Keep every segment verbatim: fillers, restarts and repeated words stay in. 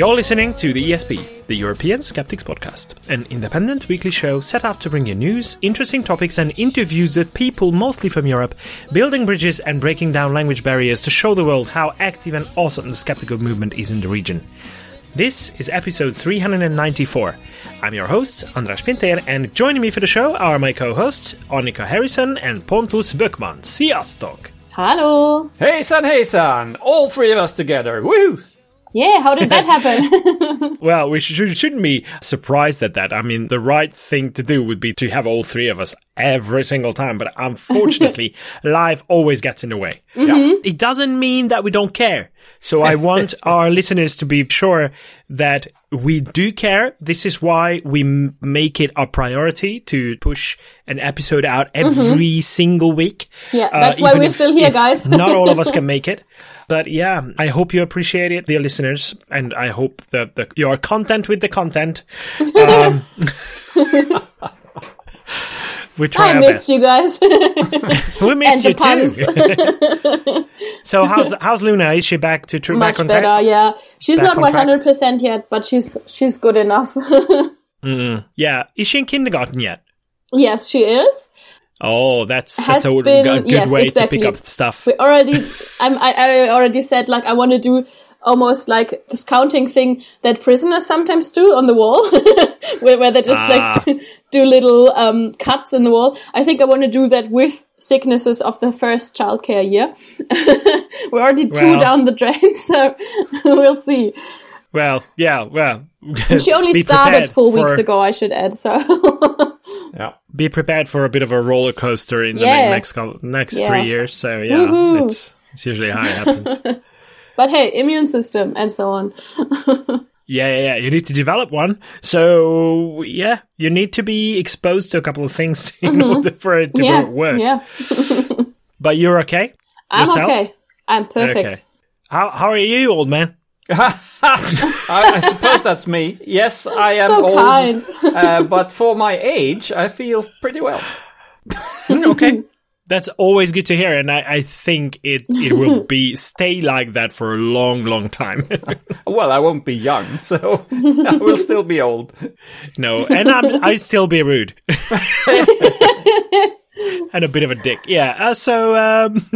You're listening to the E S P, the European Skeptics Podcast, an independent weekly show set out to bring you news, interesting topics and interviews with people mostly from Europe, building bridges and breaking down language barriers to show the world how active and awesome the skeptical movement is in the region. This is episode three hundred ninety-four. I'm your host, András Pintér, and joining me for the show are my co-hosts, Annika Harrison and Pontus Böckmann. Sziasztok! Hello! Hejsan, hejsan! All three of us together, woo! Yeah, how did that happen? Well, we sh- shouldn't be surprised at that. I mean, the right thing to do would be to have all three of us every single time. But unfortunately, life always gets in the way. Mm-hmm. Yeah. It doesn't mean that we don't care. So I want our listeners to be sure that we do care. This is why we m- make it our priority to push an episode out every mm-hmm. single week. Yeah, that's uh, why we're still here, guys. Not all of us can make it. But yeah, I hope you appreciate it, dear listeners, and I hope that the, you are content with the content. Um, we try I our missed best. You guys. We missed you too. So how's how's Luna? Is she back to true? Much back on better, track? Yeah. She's back not one hundred percent yet, but she's she's good enough. mm, yeah. Is she in kindergarten yet? Yes, she is. Oh, that's that's a, been, a good yes, way exactly. to pick up stuff. We already, I'm, I, I already said like I want to do almost like this counting thing that prisoners sometimes do on the wall, where, where they just ah. like do little um cuts in the wall. I think I want to do that with sicknesses of the first childcare year. We're already two well. down the drain, so we'll see. Well, yeah, well. She only started four for... weeks ago, I should add, so. Yeah. Be prepared for a bit of a roller coaster in yeah. the next next yeah. three years, so yeah, it's, it's usually how it happens. But hey, immune system and so on. Yeah, yeah, yeah, you need to develop one. So, yeah, you need to be exposed to a couple of things in mm-hmm. order for it to yeah. work. Yeah. But you're okay? I'm yourself? Okay. I'm perfect. Okay. How How are you, old man? I, I suppose that's me. Yes, I am so old, kind. uh, but for my age, I feel pretty well. Okay, that's always good to hear, and I, I think it, it will be stay like that for a long, long time. Well, I won't be young, so I will still be old. No, and I'm, I'll still be rude. And a bit of a dick, yeah. Uh, so, um,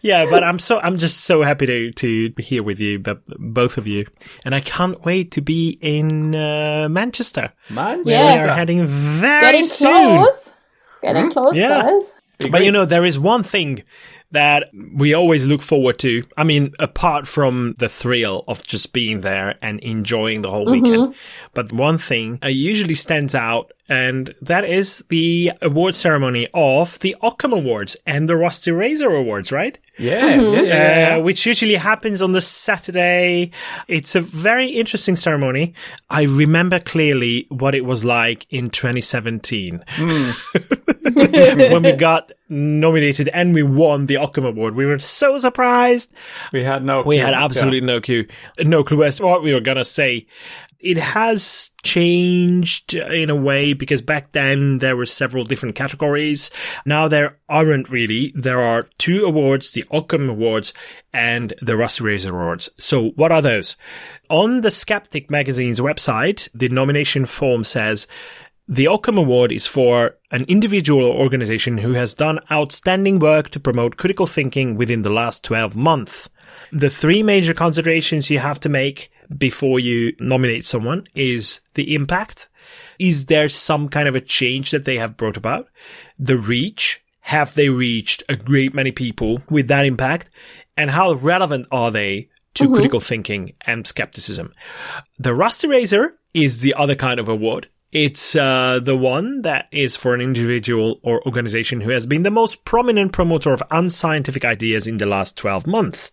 yeah, but I'm so I'm just so happy to to be here with you, the, both of you, and I can't wait to be in uh, Manchester. Manchester, yeah. We are heading very it's soon. Close. It's getting close, yeah. guys. But you know, there is one thing that we always look forward to. I mean, apart from the thrill of just being there and enjoying the whole mm-hmm. weekend. But one thing uh, usually stands out, and that is the award ceremony of the Ockham Awards and the Rusty Razor Awards, right? Yeah. Mm-hmm. yeah. Uh, which usually happens on the Saturday. It's a very interesting ceremony. I remember clearly what it was like in twenty seventeen mm. when we got nominated and we won the Ockham Award. We were so surprised. We had no clue. We had absolutely yeah. no clue. No clue as to what we were going to say. It has changed in a way because back then there were several different categories. Now there aren't really. There are two awards, the Ockham Awards and the Rusty Razor Awards. So what are those? On the Skeptic magazine's website, the nomination form says, the Ockham Award is for an individual or organization who has done outstanding work to promote critical thinking within the last twelve months. The three major considerations you have to make before you nominate someone is the impact. Is there some kind of a change that they have brought about? The reach. Have they reached a great many people with that impact? And how relevant are they to mm-hmm. critical thinking and skepticism? The Rusty Razor is the other kind of award. It's uh, the one that is for an individual or organization who has been the most prominent promoter of unscientific ideas in the last twelve months.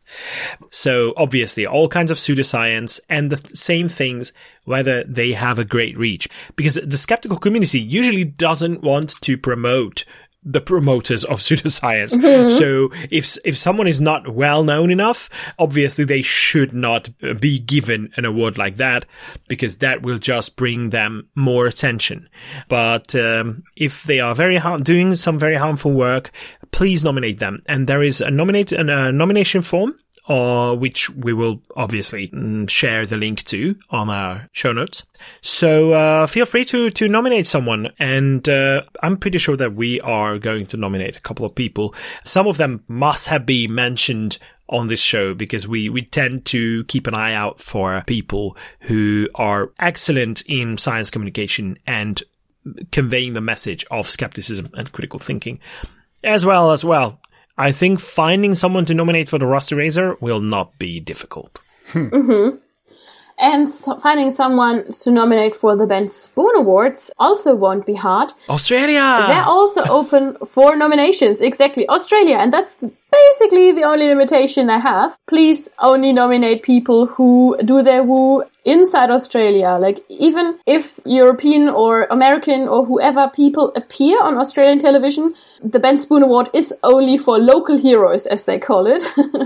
So obviously all kinds of pseudoscience and the th- same things, whether they have a great reach. Because the skeptical community usually doesn't want to promote the promoters of pseudoscience. Mm-hmm. So if if someone is not well known enough, obviously they should not be given an award like that because that will just bring them more attention. But um, if they are very har- doing some very harmful work, please nominate them. And there is a nominate a nomination form or which we will obviously share the link to on our show notes. So uh, feel free to, to nominate someone. And uh, I'm pretty sure that we are going to nominate a couple of people. Some of them must have been mentioned on this show because we, we tend to keep an eye out for people who are excellent in science communication and conveying the message of skepticism and critical thinking. As well, as well, I think finding someone to nominate for the Rusty Razor will not be difficult. Hmm. Mm-hmm. And so finding someone to nominate for the Bent Spoon Awards also won't be hard. Australia! They're also open for nominations. Exactly. Australia. And that's basically the only limitation I have. Please only nominate people who do their woo inside Australia. Like, even if European or American or whoever people appear on Australian television, the Bent Spoon Award is only for local heroes, as they call it.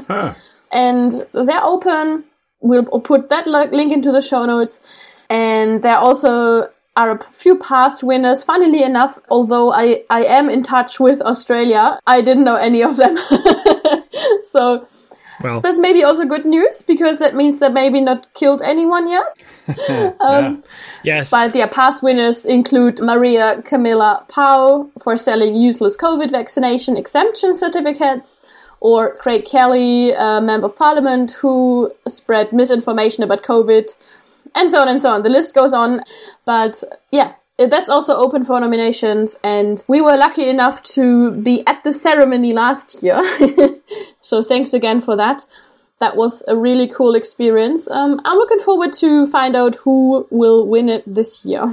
Huh. And they're open... We'll put that link into the show notes. And there also are a few past winners. Funnily enough, although I, I am in touch with Australia, I didn't know any of them. So well, that's maybe also good news, because that means that maybe not killed anyone yet. yeah. um, yes. But their yeah, past winners include Maria Camilla Pau for selling useless COVID vaccination exemption certificates, or Craig Kelly, a member of parliament who spread misinformation about COVID, and so on and so on. The list goes on. But yeah, that's also open for nominations. And we were lucky enough to be at the ceremony last year. So thanks again for that. That was a really cool experience. Um, I'm looking forward to find out who will win it this year.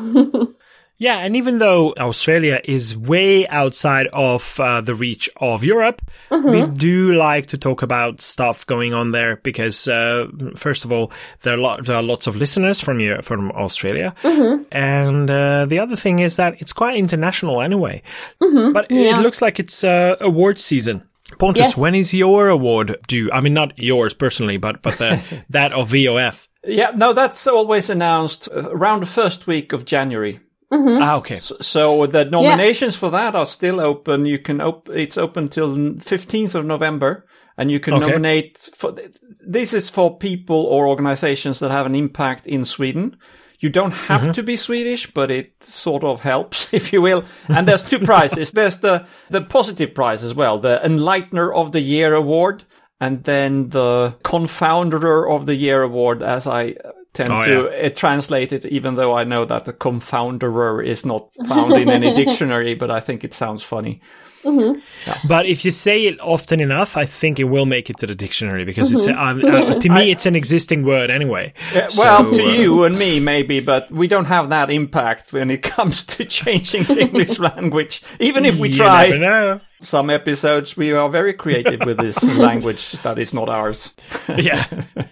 Yeah, and even though Australia is way outside of uh, the reach of Europe, mm-hmm. we do like to talk about stuff going on there because, uh, first of all, there are, lo- there are lots of listeners from Europe, from Australia. Mm-hmm. And uh, the other thing is that it's quite international anyway. Mm-hmm. But yeah. It looks like it's uh, award season. Pontus, yes. When is your award due? I mean, not yours personally, but, but the, that of V O F. Yeah, no, that's always announced around the first week of January. Mm-hmm. Ah, okay. So, so the nominations yeah. for that are still open. You can op- it's open till fifteenth of November, and you can okay. nominate for th- this is for people or organizations that have an impact in Sweden. You don't have mm-hmm. to be Swedish, but it sort of helps, if you will. And there's two prizes. There's the the positive prize as well, the Enlightener of the Year Award, and then the Confounder of the Year Award, as I tend oh, to yeah. uh, translate it, even though I know that the confounderer is not found in any dictionary, but I think it sounds funny. Mm-hmm. Yeah. But if you say it often enough, I think it will make it to the dictionary, because mm-hmm. it's uh, uh, to me, I, it's an existing word anyway. Uh, so, well, to uh, you and me, maybe, but we don't have that impact when it comes to changing the English language, even if we you try. Never know. Some episodes we are very creative with this language that is not ours. Yeah.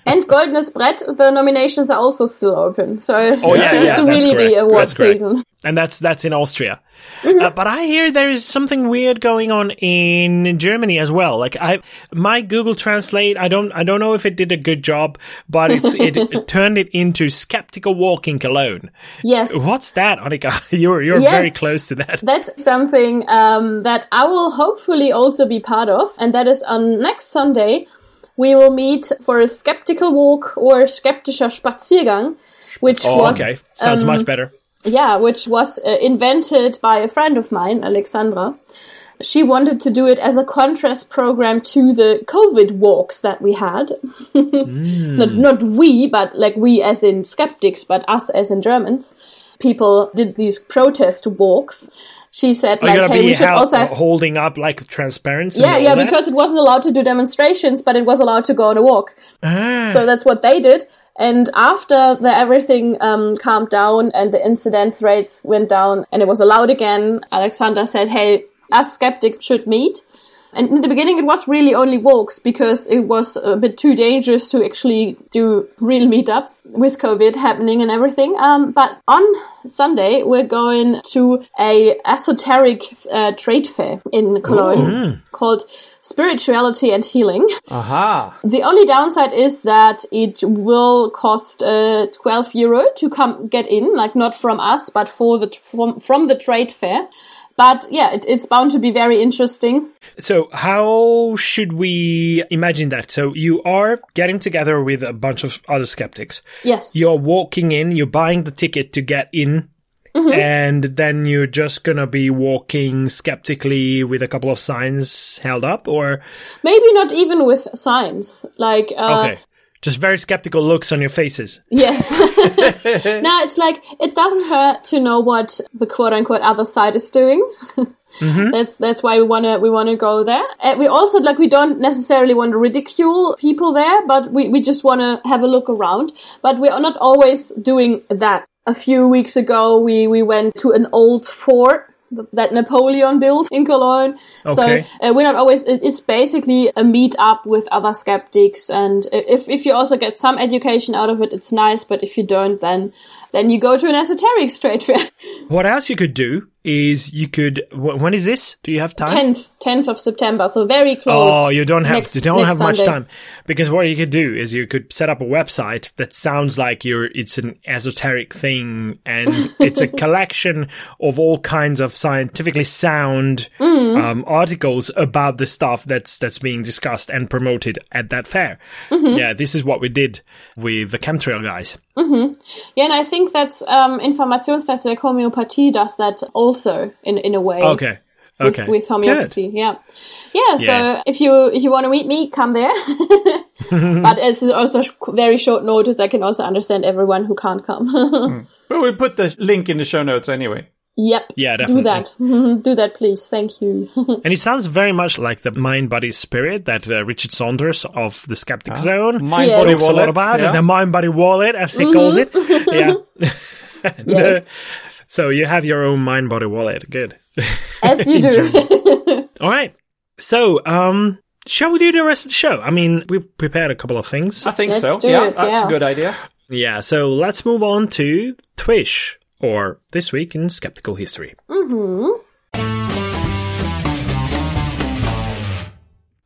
And Goldene Brett, the nominations are also still open. So oh, it yeah, seems yeah, to really correct. be award season. And that's that's in Austria. Mm-hmm. Uh, but I hear there is something weird going on in Germany as well. Like I my Google Translate, I don't I don't know if it did a good job, but it's, it, it turned it into Skeptical Walk in Cologne. Yes. What's that, Annika? You're you're yes. very close to that. That's something um, that I will hopefully also be part of, and that is on next Sunday. We will meet for a skeptical walk, or skeptischer Spaziergang, which oh, was okay. Sounds um, much better. Yeah, which was uh, invented by a friend of mine, Alexandra. She wanted to do it as a contrast program to the COVID walks that we had. mm. Not not we, but like we as in skeptics, but us as in Germans. People did these protest walks. She said, like, hey, we should help, also have... holding up, like, transparency. Yeah, yeah, that? Because it wasn't allowed to do demonstrations, but it was allowed to go on a walk. Ah. So that's what they did. And after the everything um, calmed down and the incidence rates went down and it was allowed again, Alexander said, hey, us skeptics should meet. And in the beginning, it was really only walks, because it was a bit too dangerous to actually do real meetups with COVID happening and everything. Um, but on Sunday, we're going to a esoteric uh, trade fair in Cologne Ooh. called Spirituality and Healing. Aha. The only downside is that it will cost uh, twelve euro to come get in, like not from us, but for the from, from the trade fair. But yeah, it, it's bound to be very interesting. So how should we imagine that? So you are getting together with a bunch of other skeptics. Yes. You're walking in, you're buying the ticket to get in. Mm-hmm. And then you're just going to be walking skeptically with a couple of signs held up, or? Maybe not even with signs. Like, uh, okay. Just very skeptical looks on your faces. Yes. No, it's like, it doesn't hurt to know what the quote unquote other side is doing. Mm-hmm. That's that's why we wanna we wanna go there. And we also like we don't necessarily want to ridicule people there, but we, we just wanna have a look around. But we are not always doing that. A few weeks ago, we, we went to an old fort that Napoleon built in Cologne. Okay. So uh, we're not always, it's basically a meet up with other skeptics. And if, if you also get some education out of it, it's nice. But if you don't, then, then you go to an esoteric straight fair. What else you could do is you could, wh- when is this? Do you have time? tenth, tenth of September. So very close. Oh, you don't have, next, you don't have much Sunday. Time. Because what you could do is you could set up a website that sounds like you're, it's an esoteric thing, and it's a collection of all kinds of scientifically sound mm. um, articles about the stuff that's, that's being discussed and promoted at that fair. Mm-hmm. Yeah. This is what we did with the chemtrail guys. Mm-hmm. Yeah, and I think that's um, Informationsnetzwerk Homöopathie does that also in in a way. Okay, okay. With, with homeopathy, Good. yeah, yeah. So yeah. if you if you want to meet me, come there. But it's also very short notice. I can also understand everyone who can't come. mm. But we put the link in the show notes anyway. Yep. Yeah, definitely. Do that. Do that, please. Thank you. And it sounds very much like the mind-body spirit that uh, Richard Saunders of The Skeptic ah. Zone mind yeah. body talks wallet, a lot about. Yeah. The mind-body wallet, as he mm-hmm. calls it. Yeah. And, yes. uh, so you have your own mind-body wallet. Good. As you do. All right. So, um, shall we do the rest of the show? I mean, we've prepared a couple of things. I think let's so. Yeah, it, that's yeah. a good idea. Yeah. So let's move on to Twish. Or This Week in Skeptical History. Mm-hmm.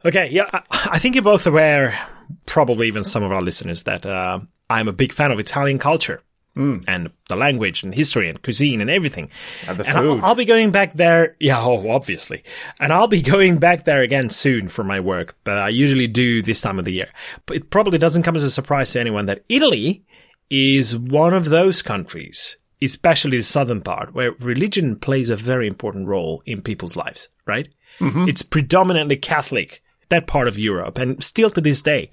Okay, yeah, I, I think you're both aware, probably even some of our listeners, that uh, I'm a big fan of Italian culture. Mm. And the language and history and cuisine and everything. And the food. And I'll, I'll be going back there. Yeah, oh, obviously. And I'll be going back there again soon for my work that I usually do this time of the year. But it probably doesn't come as a surprise to anyone that Italy is one of those countries, especially the southern part, where religion plays a very important role in people's lives, right? Mm-hmm. It's predominantly Catholic, that part of Europe, and still to this day.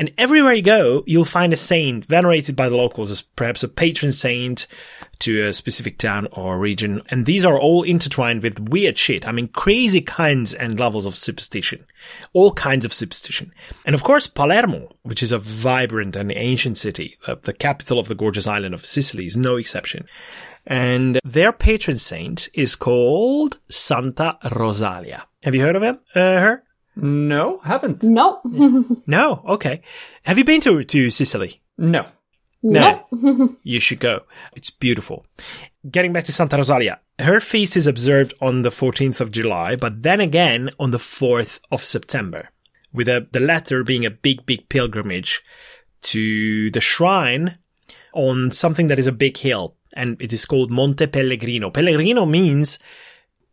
And everywhere you go, you'll find a saint venerated by the locals as perhaps a patron saint to a specific town or region. And these are all intertwined with weird shit. I mean, crazy kinds and levels of superstition. All kinds of superstition. And of course, Palermo, which is a vibrant and ancient city, uh, the capital of the gorgeous island of Sicily, is no exception. And their patron saint is called Santa Rosalia. Have you heard of him? Uh, her? No, haven't. No. No, okay. Have you been to to Sicily? No. No. no. You should go. It's beautiful. Getting back to Santa Rosalia. Her feast is observed on the fourteenth of July, but then again on the fourth of September, with a, the latter being a big, big pilgrimage to the shrine on something that is a big hill, and it is called Monte Pellegrino. Pellegrino means...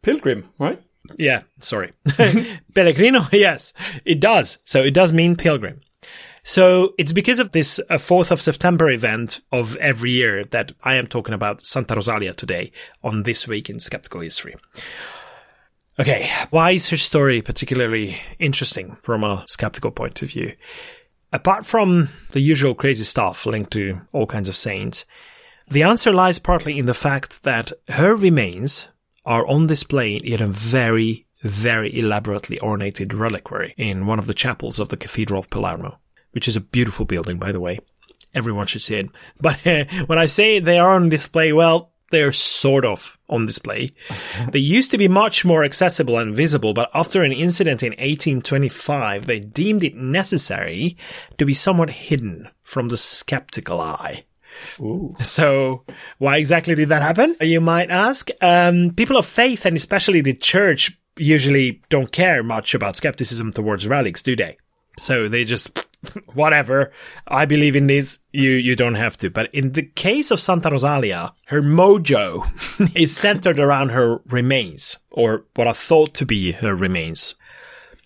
pilgrim, right? Yeah, sorry. Pellegrino, yes, it does. So it does mean pilgrim. So it's because of this uh, fourth of September event of every year that I am talking about Santa Rosalia today on This Week in Skeptical History. Okay, why is her story particularly interesting from a skeptical point of view? Apart from the usual crazy stuff linked to all kinds of saints, the answer lies partly in the fact that her remains are on display in a very, very elaborately ornated reliquary in one of the chapels of the Cathedral of Palermo, which is a beautiful building, by the way. Everyone should see it. But uh, when I say they are on display, well, they're sort of on display. They used to be much more accessible and visible, but after an incident in eighteen twenty-five, they deemed it necessary to be somewhat hidden from the skeptical eye. Ooh. So why exactly did that happen, you might ask? Um, people of faith, and especially the church, usually don't care much about skepticism towards relics, do they? So they just, whatever, I believe in this, you, you don't have to. But in the case of Santa Rosalia, her mojo is centered around her remains, or what are thought to be her remains.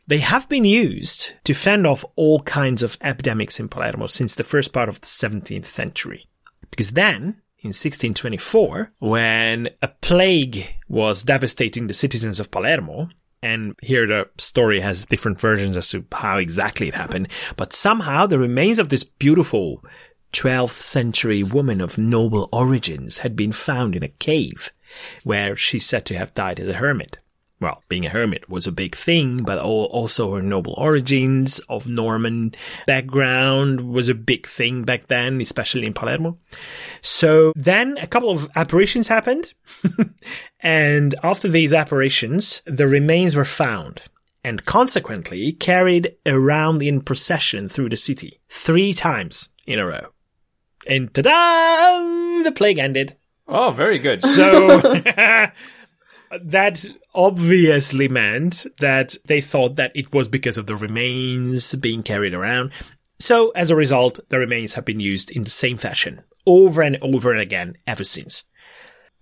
They have been used to fend off all kinds of epidemics in Palermo since the first part of the seventeenth century. Because then, in sixteen twenty-four, when a plague was devastating the citizens of Palermo, and here the story has different versions as to how exactly it happened, but somehow the remains of this beautiful twelfth century woman of noble origins had been found in a cave where she's said to have died as a hermit. Well, being a hermit was a big thing, but also her noble origins of Norman background was a big thing back then, especially in Palermo. So then a couple of apparitions happened. And after these apparitions, the remains were found and consequently carried around in procession through the city three times in a row. And ta-da! The plague ended. Oh, very good. So... That obviously meant that they thought that it was because of the remains being carried around. So, as a result, the remains have been used in the same fashion, over and over and again ever since.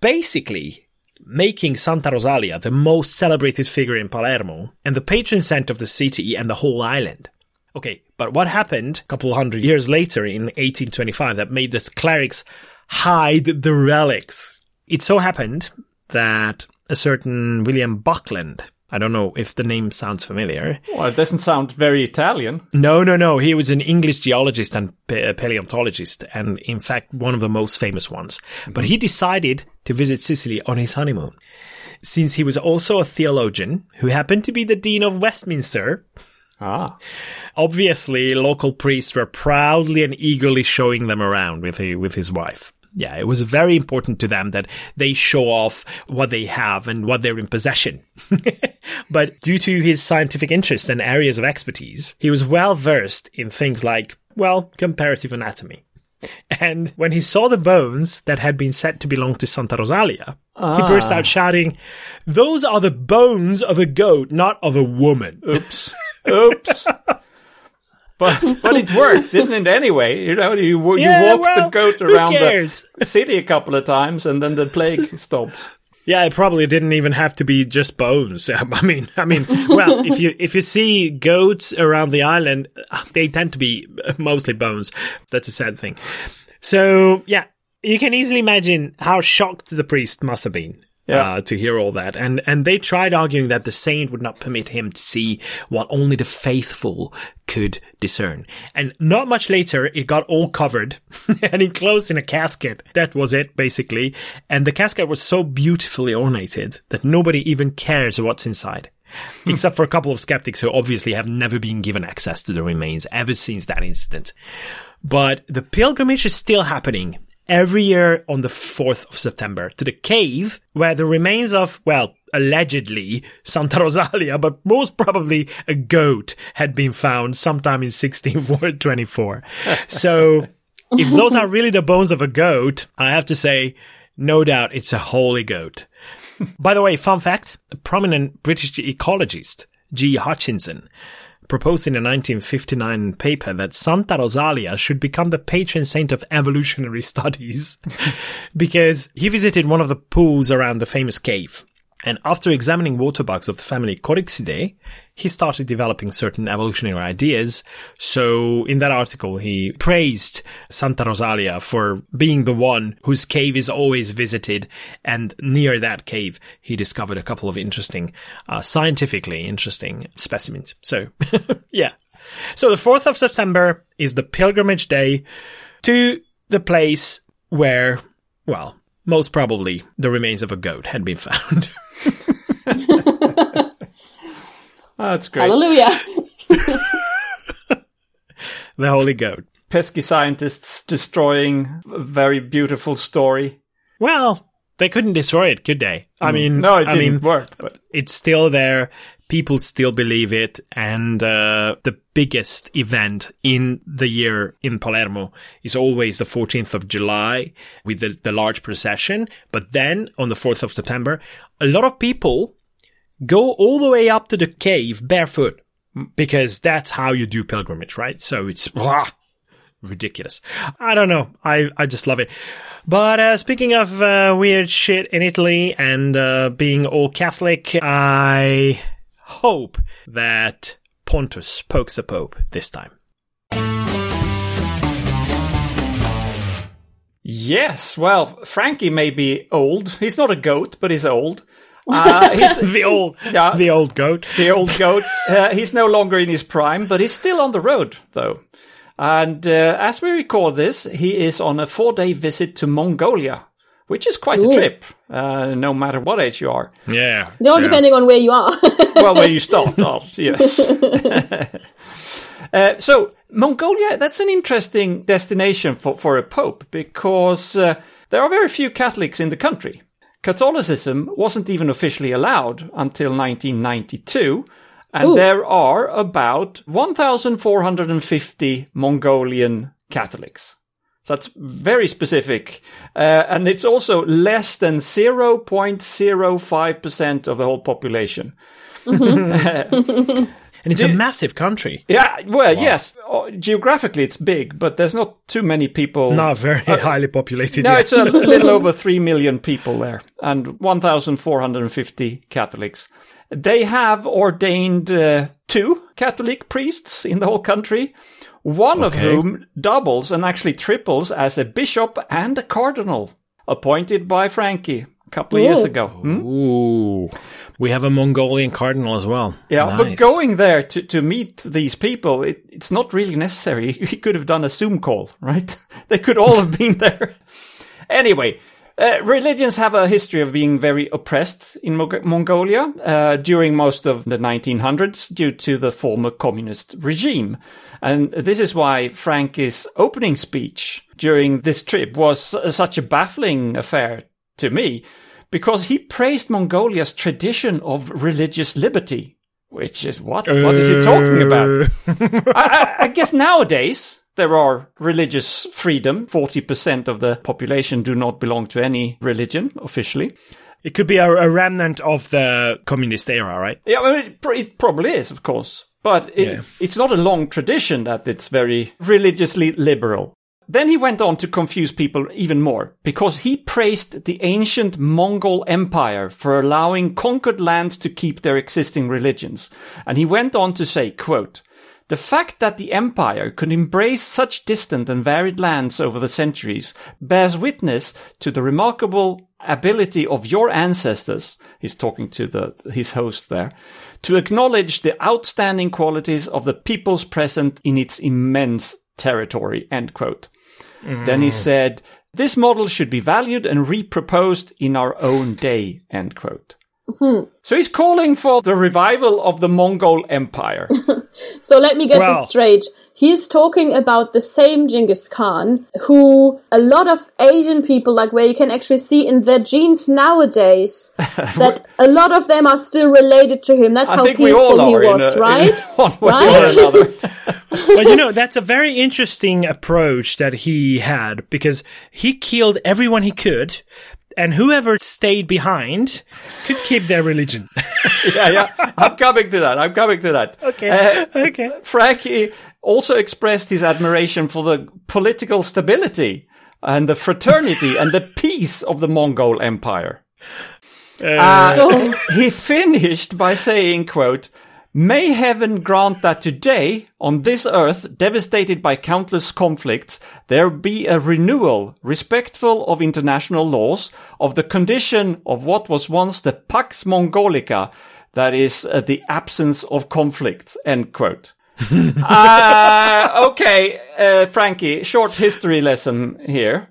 Basically, making Santa Rosalia the most celebrated figure in Palermo and the patron saint of the city and the whole island. Okay, but what happened a couple hundred years later in eighteen twenty-five that made the clerics hide the relics? It so happened that... a certain William Buckland. I don't know if the name sounds familiar. Well, it doesn't sound very Italian. No, no, no. He was an English geologist and pa- paleontologist, and in fact, one of the most famous ones. But he decided to visit Sicily on his honeymoon. Since he was also a theologian, who happened to be the Dean of Westminster... Ah. Obviously, local priests were proudly and eagerly showing them around with he- with his wife. Yeah, it was very important to them that they show off what they have and what they're in possession. But due to his scientific interests and areas of expertise, he was well versed in things like, well, comparative anatomy. And when he saw the bones that had been said to belong to Santa Rosalia, ah. he burst out shouting, "Those are the bones of a goat, not of a woman." Oops. Oops. But but it worked, didn't it? Anyway, you know, you you yeah, walked well, the goat around the city a couple of times, and then the plague stopped. Yeah, it probably didn't even have to be just bones. I mean, I mean, well, if you if you see goats around the island, they tend to be mostly bones. That's a sad thing. So yeah, you can easily imagine how shocked the priest must have been. Yeah. Uh, to hear all that. And and they tried arguing that the saint would not permit him to see what only the faithful could discern. And not much later, it got all covered and enclosed in a casket. That was it, basically. And the casket was so beautifully ornated that nobody even cares what's inside. Except for a couple of skeptics who obviously have never been given access to the remains ever since that incident. But the pilgrimage is still happening every year on the fourth of September to the cave where the remains of, well, allegedly Santa Rosalia, but most probably a goat, had been found sometime in sixteen twenty-four. So if those are really the bones of a goat, I have to say, no doubt it's a holy goat. By the way, fun fact, a prominent British ecologist, G. Hutchinson, proposed in a nineteen fifty-nine paper that Santa Rosalia should become the patron saint of evolutionary studies because he visited one of the pools around the famous cave. And after examining water bugs of the family Coryxidae, he started developing certain evolutionary ideas. So in that article, he praised Santa Rosalia for being the one whose cave is always visited. And near that cave, he discovered a couple of interesting, uh, scientifically interesting specimens. So, yeah. So the fourth of September is the pilgrimage day to the place where, well, most probably the remains of a goat had been found. Oh, that's great. Hallelujah. The holy goat. Pesky scientists destroying a very beautiful story. Well, they couldn't destroy it, could they? I mm. mean, no, it I didn't mean, work. But it's still there. People still believe it. And uh, the biggest event in the year in Palermo is always the fourteenth of July with the, the large procession. But then on the fourth of September, a lot of people go all the way up to the cave barefoot. because that's how you do pilgrimage, right? So it's blah, ridiculous. I don't know. I, I just love it. But uh, speaking of uh, weird shit in Italy and uh, being all Catholic, I hope that Pontus pokes the Pope this time. Yes, well, Frankie may be old. He's not a goat, but he's old. Uh, he's, the old, uh, the old goat. The old goat. Uh, he's no longer in his prime, but he's still on the road, though. And uh, as we record this, he is on a four-day visit to Mongolia, which is quite Ooh. a trip, uh, no matter what age you are. Yeah. It all yeah. depending on where you are. Well, where you start off, yes. uh, so... Mongolia, that's an interesting destination for, for a pope because uh, there are very few Catholics in the country. Catholicism wasn't even officially allowed until nineteen ninety-two, and Ooh. there are about one thousand four hundred fifty Mongolian Catholics. So that's very specific. Uh, and it's also less than zero point zero five percent of the whole population. Mm-hmm. And it's a massive country. Yeah, well, wow. yes. Geographically, it's big, but there's not too many people. Not very uh, highly populated. No, yet. It's a little over three million people there and one thousand four hundred fifty Catholics. They have ordained uh, two Catholic priests in the whole country, one okay. of whom doubles and actually triples as a bishop and a cardinal, appointed by Frankie a couple of Ooh. years ago. Hmm? Ooh. We have a Mongolian cardinal as well. Yeah, nice. But going there to, to meet these people, it, it's not really necessary. He could have done a Zoom call, right? They could all have been there. Anyway, uh, religions have a history of being very oppressed in Mo- Mongolia uh, during most of the nineteen hundreds due to the former communist regime. And this is why Frankie's opening speech during this trip was such a baffling affair to me. Because he praised Mongolia's tradition of religious liberty, which is what? Uh, what is he talking about? I, I, I guess nowadays there are religious freedom. forty percent of the population do not belong to any religion officially. It could be a, a remnant of the communist era, right? Yeah, well, it, it probably is, of course. But it, yeah. it's not a long tradition that it's very religiously liberal. Then he went on to confuse people even more, because he praised the ancient Mongol Empire for allowing conquered lands to keep their existing religions. And he went on to say, quote, "The fact that the empire could embrace such distant and varied lands over the centuries bears witness to the remarkable ability of your ancestors," he's talking to the his host there, "to acknowledge the outstanding qualities of the peoples present in its immense territory," end quote. Mm. Then he said, "This model should be valued and reproposed in our own day," end quote. Mm-hmm. So he's calling for the revival of the Mongol Empire. So let me get well. this straight. He's talking about the same Genghis Khan, who a lot of Asian people, like where you can actually see in their genes nowadays, that a lot of them are still related to him. That's I how peaceful he was, a, right? One way right? or another. Well, you know, that's a very interesting approach that he had, because he killed everyone he could. And whoever stayed behind could keep their religion. yeah, yeah. I'm coming to that. I'm coming to that. Okay. Uh, okay. Frankie also expressed his admiration for the political stability and the fraternity and the peace of the Mongol Empire. Uh, uh, he finished by saying, quote, "May heaven grant that today, on this earth, devastated by countless conflicts, there be a renewal, respectful of international laws, of the condition of what was once the Pax Mongolica, that is, uh, the absence of conflicts," end quote. uh, okay, uh, Frankie, short history lesson here.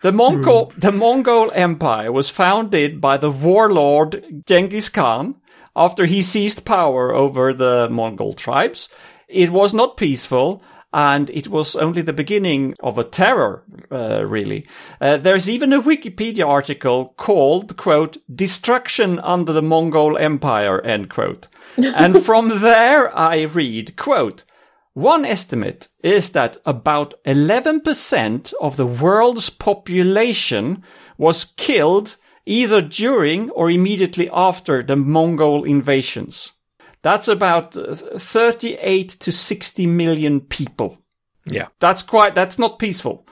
The Mongol, the Mongol Empire was founded by the warlord Genghis Khan. After he seized power over the Mongol tribes, it was not peaceful, and it was only the beginning of a terror, uh, really. Uh, there's even a Wikipedia article called, quote, "Destruction Under the Mongol Empire," end quote. And from there I read, quote, "One estimate is that about eleven percent of the world's population was killed either during or immediately after the Mongol invasions. That's about thirty-eight to sixty million people. Yeah. That's quite, that's not peaceful.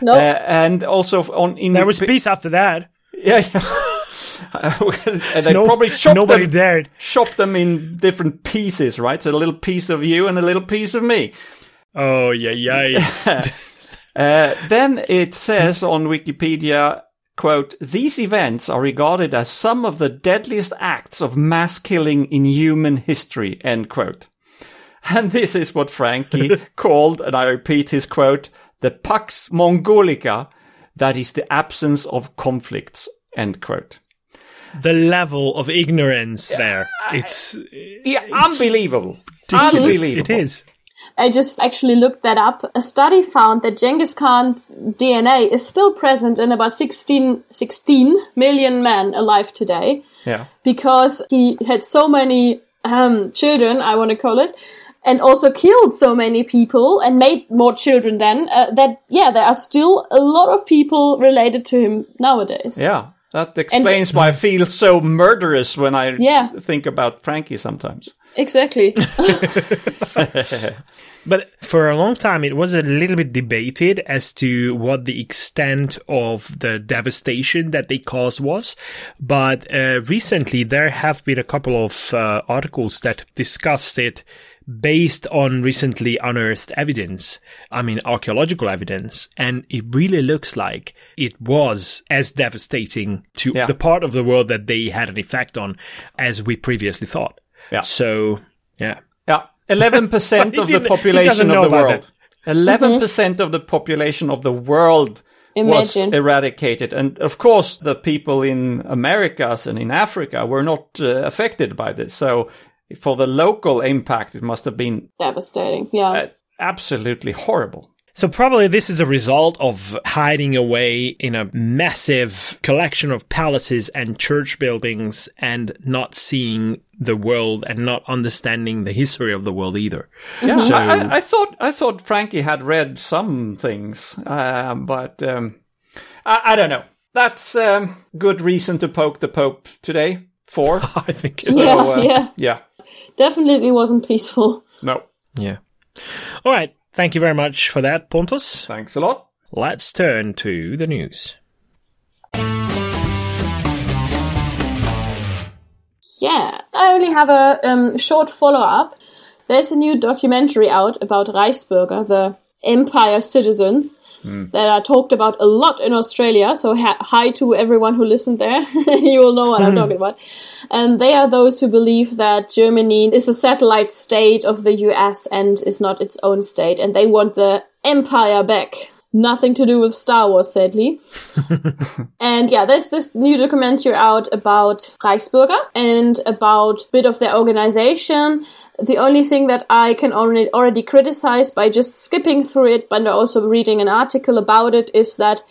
No. Uh, and also on, in. There was pe- peace after that. Yeah. And they no, probably chopped them, dared. chopped them in different pieces, right? So a little piece of you and a little piece of me. Oh, yeah, yeah. Uh, then it says on Wikipedia, quote, these events are regarded as some of the deadliest acts of mass killing in human history, end quote. And this is what Frankie called, and I repeat his quote, the Pax Mongolica, that is the absence of conflicts, end quote. The level of ignorance there. Uh, it's yeah, it's unbelievable. Ridiculous. Unbelievable. It is. I just actually looked that up. A study found that Genghis Khan's D N A is still present in about sixteen million men alive today. Yeah. Because he had so many um, children, I want to call it, and also killed so many people and made more children then, uh, that, yeah, there are still a lot of people related to him nowadays. Yeah. That explains and, why I feel so murderous when I yeah. think about Frankie sometimes. Exactly. But for a long time, it was a little bit debated as to what the extent of the devastation that they caused was. But uh, recently, there have been a couple of uh, articles that discussed it based on recently unearthed evidence, I mean, archaeological evidence. And it really looks like it was as devastating to yeah. the part of the world that they had an effect on as we previously thought. Yeah. So, yeah. Yeah. eleven percent of the population of the world. eleven percent mm-hmm. of the population of the world Imagine. was eradicated. And of course, the people in Americas and in Africa were not uh, affected by this. So, for the local impact, it must have been devastating. Yeah. Uh, absolutely horrible. So probably this is a result of hiding away in a massive collection of palaces and church buildings and not seeing the world and not understanding the history of the world either. Yeah, so, I, I thought I thought Frankie had read some things, uh, but um, I, I don't know. That's um, good reason to poke the Pope today for. I think. So, yes, uh, yeah. Yeah. Definitely wasn't peaceful. No. Yeah. All right. Thank you very much for that, Pontus. Thanks a lot. Let's turn to the news. Yeah, I only have a um, short follow-up. There's a new documentary out about Reichsbürger, the Empire citizens, mm. that are talked about a lot in Australia. So ha- hi to everyone who listened there. You will know what I'm talking about. And they are those who believe that Germany is a satellite state of the U S and is not its own state. And they want the empire back. Nothing to do with Star Wars, sadly. And yeah, there's this new documentary out about Reichsbürger and about a bit of their organization. The only thing that I can already, already criticize by just skipping through it, but also reading an article about it, is that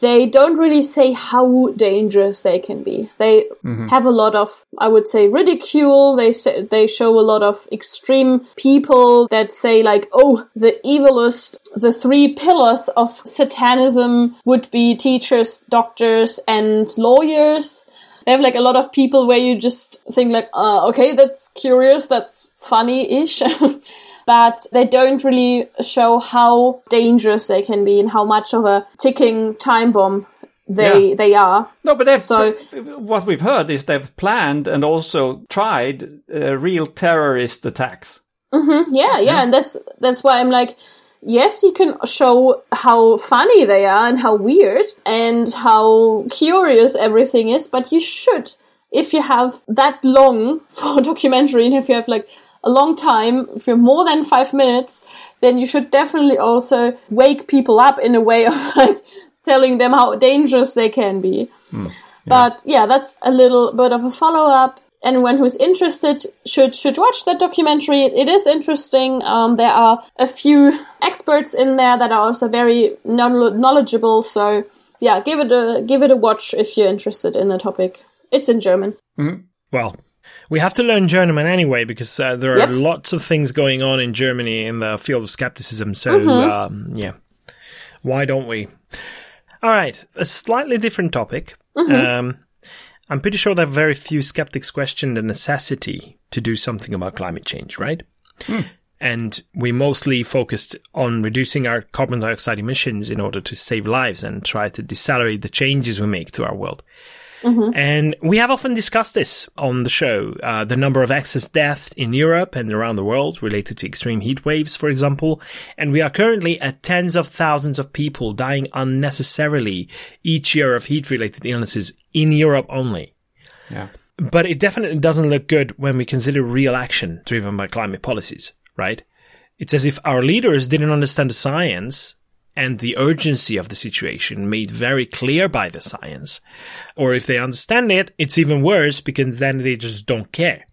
they don't really say how dangerous they can be. They mm-hmm. have a lot of, I would say, ridicule. They say, they show a lot of extreme people that say like, oh, the evilest, the three pillars of Satanism would be teachers, doctors, and lawyers. They have like a lot of people where you just think like, uh, okay, that's curious, that's funny-ish. But they don't really show how dangerous they can be and how much of a ticking time bomb they yeah. they are. No, but they've so what we've heard is they've planned and also tried uh, real terrorist attacks. Mm-hmm. Yeah, yeah, yeah, and that's that's why I'm like, yes, you can show how funny they are and how weird and how curious everything is, but you should, if you have that long for a documentary and if you have like a long time, if you're more than five minutes, then you should definitely also wake people up in a way of like telling them how dangerous they can be. Mm, yeah. But yeah, that's a little bit of a follow-up. Anyone who's interested should should watch that documentary. It is interesting. Um, there are a few experts in there that are also very knowledgeable. So yeah, give it a give it a watch if you're interested in the topic. It's in German. Mm-hmm. Well, we have to learn German anyway because uh, there are yep. lots of things going on in Germany in the field of skepticism. So, mm-hmm. um, yeah, why don't we? All right, a slightly different topic. Mm-hmm. Um, I'm pretty sure there are very few skeptics question the necessity to do something about climate change, right? Mm. And we mostly focused on reducing our carbon dioxide emissions in order to save lives and try to decelerate the changes we make to our world. Mm-hmm. And we have often discussed this on the show, uh, the number of excess deaths in Europe and around the world related to extreme heat waves, for example. And we are currently at tens of thousands of people dying unnecessarily each year of heat-related illnesses in Europe only. Yeah. But it definitely doesn't look good when we consider real action driven by climate policies, right? It's as if our leaders didn't understand the science and the urgency of the situation made very clear by the science. Or if they understand it, it's even worse because then they just don't care.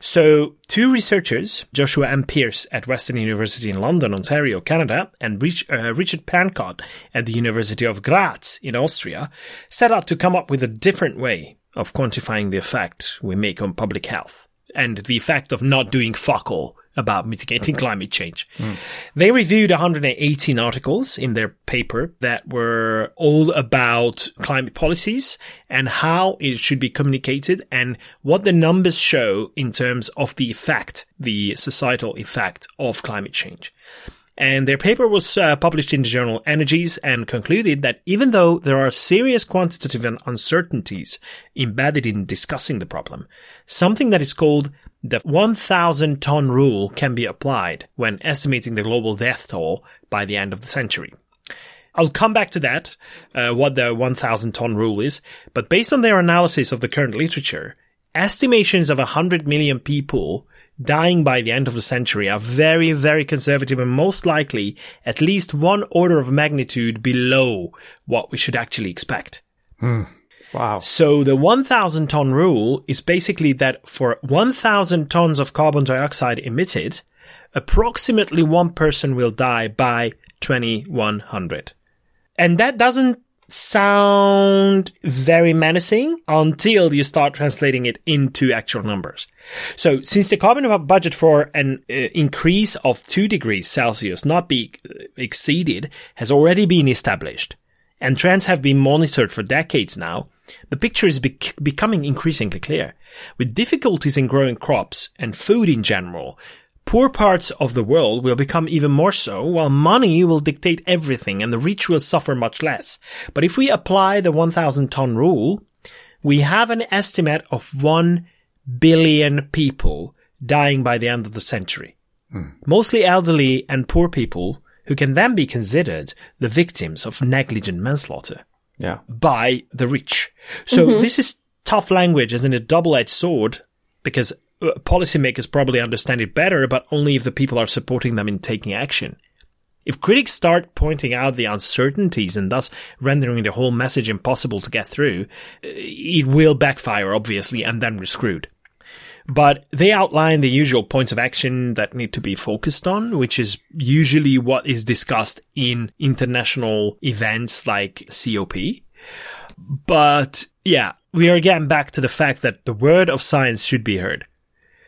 So two researchers, Joshua M. Pierce at Western University in London, Ontario, Canada, and Rich, uh, Richard Pancott at the University of Graz in Austria, set out to come up with a different way of quantifying the effect we make on public health and the effect of not doing fuck all about mitigating climate change. Mm. They reviewed one hundred eighteen articles in their paper that were all about climate policies and how it should be communicated and what the numbers show in terms of the effect, the societal effect of climate change. And their paper was uh, published in the journal Energies and concluded that even though there are serious quantitative uncertainties embedded in discussing the problem, something that is called the one thousand ton rule can be applied when estimating the global death toll by the end of the century. I'll come back to that, uh, what the one thousand ton rule is, but based on their analysis of the current literature, estimations of one hundred million people dying by the end of the century are very, very conservative and most likely at least one order of magnitude below what we should actually expect. Hmm. Wow. So the one thousand ton rule is basically that for one thousand tons of carbon dioxide emitted, approximately one person will die by twenty-one hundred. And that doesn't sound very menacing until you start translating it into actual numbers. So since the carbon budget for an uh, increase of two degrees Celsius not be exceeded has already been established and trends have been monitored for decades now, the picture is bec- becoming increasingly clear. With difficulties in growing crops and food in general, poor parts of the world will become even more so, while money will dictate everything and the rich will suffer much less. But if we apply the one thousand ton rule, we have an estimate of one billion people dying by the end of the century. Mm. Mostly elderly and poor people who can then be considered the victims of negligent manslaughter yeah. by the rich. So mm-hmm. this is tough language, as in a double-edged sword, because policymakers probably understand it better, but only if the people are supporting them in taking action. If critics start pointing out the uncertainties and thus rendering the whole message impossible to get through, it will backfire, obviously, and then we're screwed. But they outline the usual points of action that need to be focused on, which is usually what is discussed in international events like COP. But yeah, we are again back to the fact that the word of science should be heard.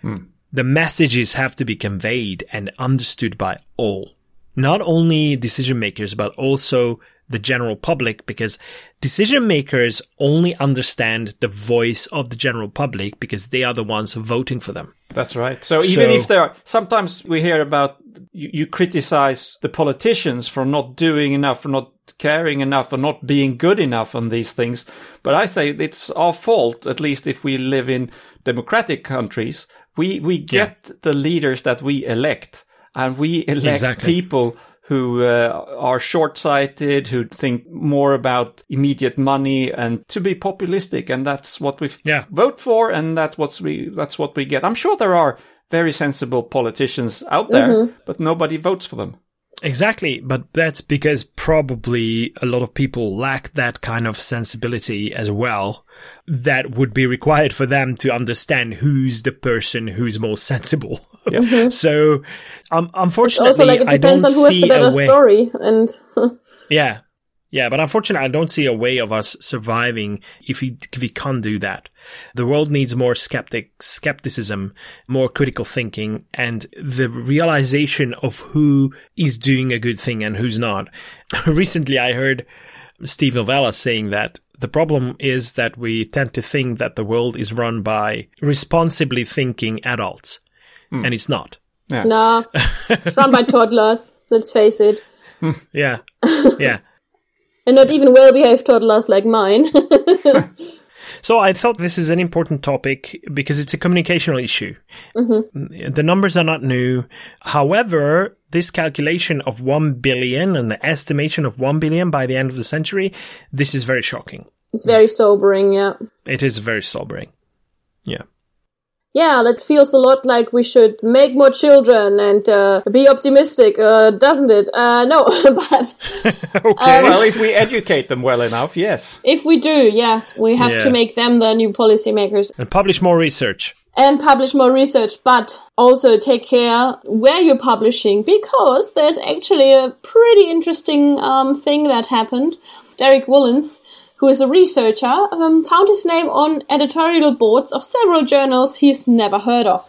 Hmm. The messages have to be conveyed and understood by all, not only decision makers, but also the general public, because decision makers only understand the voice of the general public because they are the ones voting for them. That's right. So, so even if there are, sometimes we hear about you, you criticize the politicians for not doing enough, for not caring enough, or not being good enough on these things. But I say it's our fault, at least if we live in democratic countries. We we get yeah. the leaders that we elect, and we elect exactly. people who uh, are short-sighted, who think more about immediate money and to be populistic, and that's what we yeah. vote for, and that's what we that's what we get. I'm sure there are very sensible politicians out there, mm-hmm. but nobody votes for them. Exactly, but that's because probably a lot of people lack that kind of sensibility as well that would be required for them to understand who's the person who's more sensible. Yep. Mm-hmm. So, um, unfortunately, it's also like it depends on who has the better story. And yeah, yeah, but unfortunately, I don't see a way of us surviving if we, if we can't do that. The world needs more skeptic skepticism, more critical thinking, and the realization of who is doing a good thing and who's not. Recently, I heard Steve Novella saying that the problem is that we tend to think that the world is run by responsibly thinking adults, mm. and it's not. Yeah. No, it's run by toddlers, let's face it. Yeah, yeah. And not even well-behaved toddlers like mine. So I thought this is an important topic because it's a communicational issue. Mm-hmm. The numbers are not new. However, this calculation of one billion and the estimation of one billion by the end of the century, this is very shocking. It's very sobering, yeah. It is very sobering, yeah. Yeah, that feels a lot like we should make more children and uh, be optimistic, uh, doesn't it? Uh, no, but... okay, um, well, if we educate them well enough, yes. If we do, yes. We have yeah. to make them the new policymakers. And publish more research. And publish more research, but also take care where you're publishing, because there's actually a pretty interesting um, thing that happened. Derek Wollens, who is a researcher, um, found his name on editorial boards of several journals he's never heard of.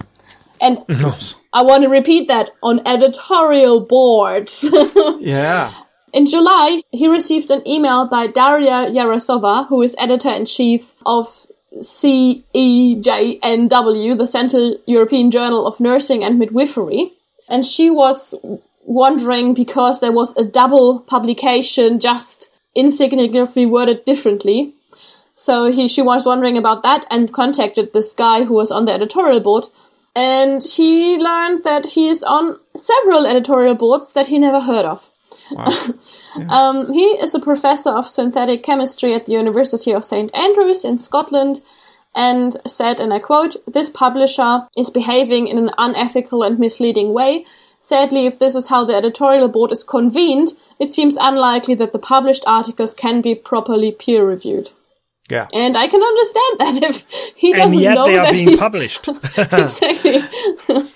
And Oops. I want to repeat that, on editorial boards. Yeah. In July, he received an email by Daria Yarosova, who is editor-in-chief of C E J N W, the Central European Journal of Nursing and Midwifery. And she was wondering, because there was a double publication just insignificantly worded differently. So he, she was wondering about that and contacted this guy who was on the editorial board. And he learned that he is on several editorial boards that he never heard of. Wow. Yeah. um, he is a professor of synthetic chemistry at the University of St Andrews in Scotland, and said, and I quote, "This publisher is behaving in an unethical and misleading way. Sadly, if this is how the editorial board is convened, it seems unlikely that the published articles can be properly peer-reviewed." Yeah. And I can understand that if he doesn't know that. And yet they are being published. Exactly.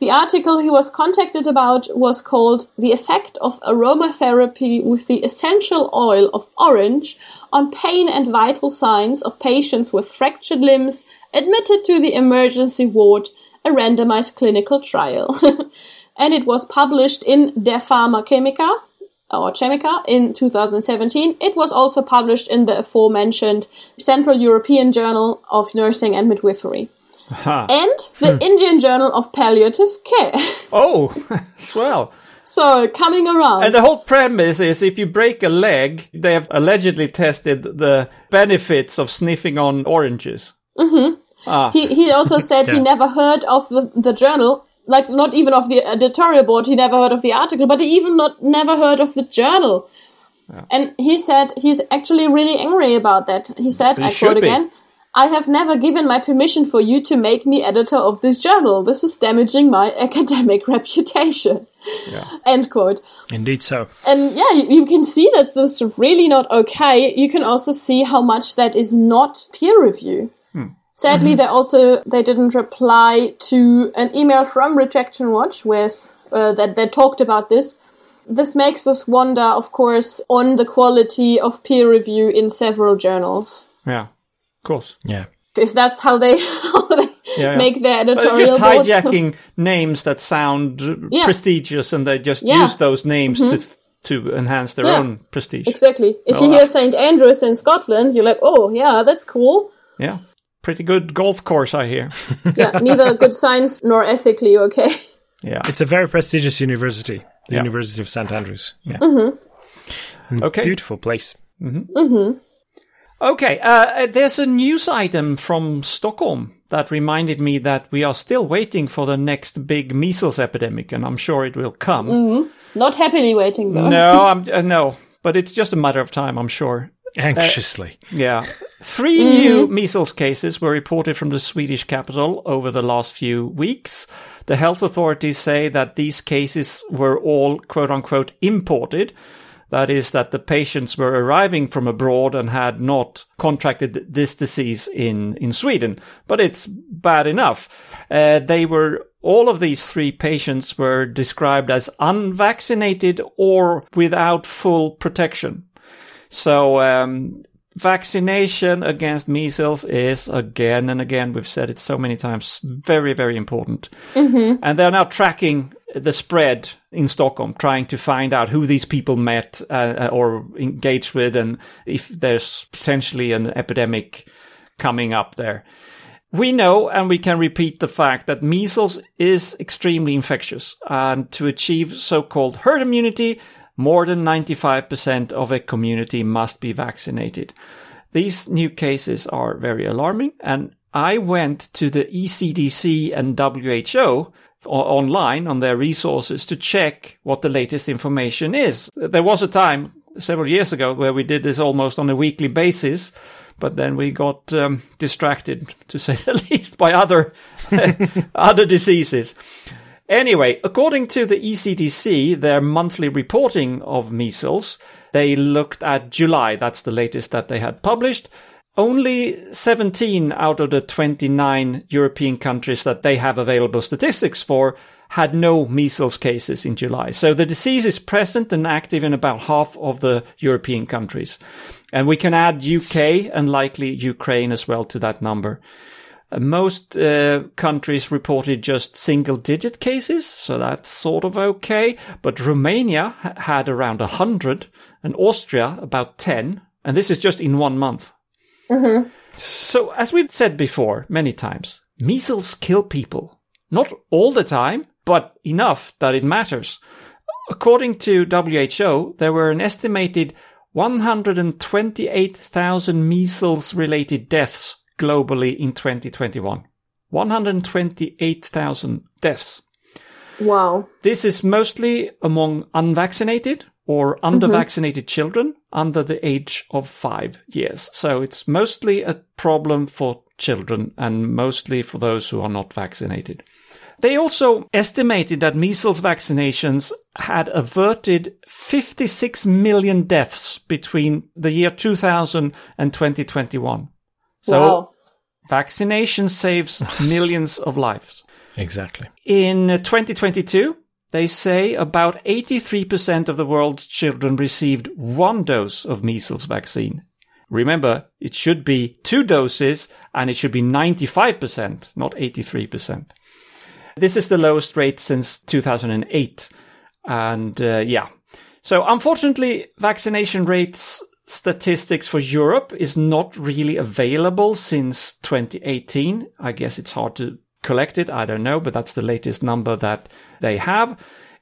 The article he was contacted about was called "The Effect of Aromatherapy with the Essential Oil of Orange on Pain and Vital Signs of Patients with Fractured Limbs Admitted to the Emergency Ward, a Randomized Clinical Trial." And it was published in Der Pharma or Chemica in two thousand seventeen. It was also published in the aforementioned Central European Journal of Nursing and Midwifery. Aha. And the Indian Journal of Palliative Care. Oh, as well. So, coming around. And the whole premise is, if you break a leg, they have allegedly tested the benefits of sniffing on oranges. Mm-hmm. Ah. He, he also said yeah. he never heard of the, the journal. Like, not even of the editorial board, he never heard of the article, but he even not never heard of the journal. Yeah. And he said he's actually really angry about that. He said, I quote again, "I have never given my permission for you to make me editor of this journal. This is damaging my academic reputation." Yeah. End quote. Indeed so. And yeah, you, you can see that this is really not okay. You can also see how much that is not peer review. Hmm. Sadly, mm-hmm. they also they didn't reply to an email from Retraction Watch where uh, that they talked about this. This makes us wonder, of course, on the quality of peer review in several journals. Yeah, of course. Yeah, if that's how they, how they yeah, yeah. make their editorial boards. Well, just hijacking names that sound yeah. prestigious, and they just yeah. use those names mm-hmm. to. F- to enhance their yeah. own prestige. Exactly. If oh, you hear Saint Andrews in Scotland, you're like, oh yeah, that's cool. Yeah. Pretty good golf course, I hear. Yeah, neither good science nor ethically okay. Yeah, it's a very prestigious university, the yeah. University of St Andrews. Yeah, mm-hmm. okay, beautiful place. Mm-hmm. Mm-hmm. Okay, uh, there's a news item from Stockholm that reminded me that we are still waiting for the next big measles epidemic, and I'm sure it will come. Mm-hmm. Not happily waiting though. No, I'm uh, no, but it's just a matter of time, I'm sure. Anxiously. Uh, yeah. Three mm-hmm. new measles cases were reported from the Swedish capital over the last few weeks. The health authorities say that these cases were all, quote unquote, imported. That is, that the patients were arriving from abroad and had not contracted this disease in, in Sweden. But it's bad enough. Uh, they were... All of these three patients were described as unvaccinated or without full protection. So um, vaccination against measles is, again and again, we've said it so many times, very, very important. Mm-hmm. And they're now tracking the spread in Stockholm, trying to find out who these people met uh, or engaged with, and if there's potentially an epidemic coming up there. We know, and we can repeat the fact, that measles is extremely infectious, and to achieve so-called herd immunity, more than ninety-five percent of a community must be vaccinated. These new cases are very alarming, and I went to the E C D C and W H O online on their resources to check what the latest information is. There was a time several years ago where we did this almost on a weekly basis, but then we got um, distracted, to say the least, by other other diseases. Anyway, according to the E C D C, their monthly reporting of measles, they looked at July. That's the latest that they had published. Only seventeen out of the twenty-nine European countries that they have available statistics for had no measles cases in July. So the disease is present and active in about half of the European countries. And we can add U K and likely Ukraine as well to that number. Most uh, countries reported just single-digit cases, so that's sort of okay. But Romania ha- had around one hundred and Austria about ten. And this is just in one month. Mm-hmm. So, as we've said before many times, measles kill people. Not all the time, but enough that it matters. According to W H O, there were an estimated one hundred twenty-eight thousand measles-related deaths globally in twenty twenty-one. one hundred twenty-eight thousand deaths. Wow. This is mostly among unvaccinated or undervaccinated mm-hmm. children under the age of five years. So it's mostly a problem for children and mostly for those who are not vaccinated. They also estimated that measles vaccinations had averted fifty-six million deaths between the year two thousand and twenty twenty-one. So wow. Vaccination saves millions of lives. Exactly. In twenty twenty-two, they say about eighty-three percent of the world's children received one dose of measles vaccine. Remember, it should be two doses and it should be ninety-five percent, not eighty-three percent. This is the lowest rate since two thousand eight. And uh, yeah, so unfortunately, vaccination rates statistics for Europe is not really available since twenty eighteen. I guess it's hard to collected, I don't know, but that's the latest number that they have.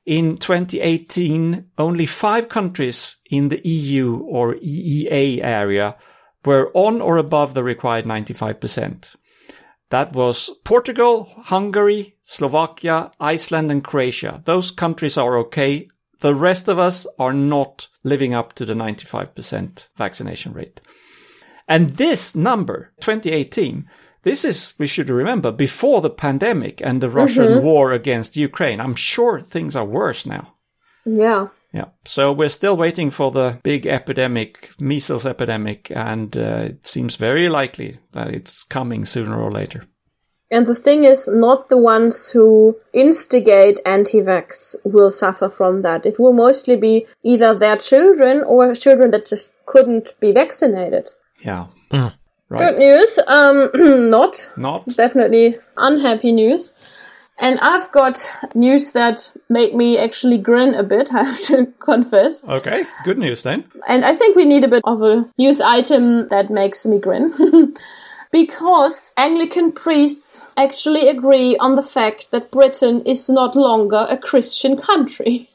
In twenty eighteen, only five countries in the E U or E E A area were on or above the required ninety-five percent. That was Portugal, Hungary, Slovakia, Iceland, and Croatia. Those countries are okay. The rest of us are not living up to the ninety-five percent vaccination rate. And this number, twenty eighteen, this is, we should remember, before the pandemic and the Russian mm-hmm. war against Ukraine. I'm sure things are worse now. Yeah. Yeah. So we're still waiting for the big epidemic, measles epidemic, and uh, it seems very likely that it's coming sooner or later. And the thing is, not the ones who instigate anti-vax will suffer from that. It will mostly be either their children or children that just couldn't be vaccinated. Yeah. Mm. Right. Good news. Um, not. Not. Definitely unhappy news. And I've got news that made me actually grin a bit, I have to confess. Okay, good news then. And I think we need a bit of a news item that makes me grin. Because Anglican priests actually agree on the fact that Britain is not longer a Christian country.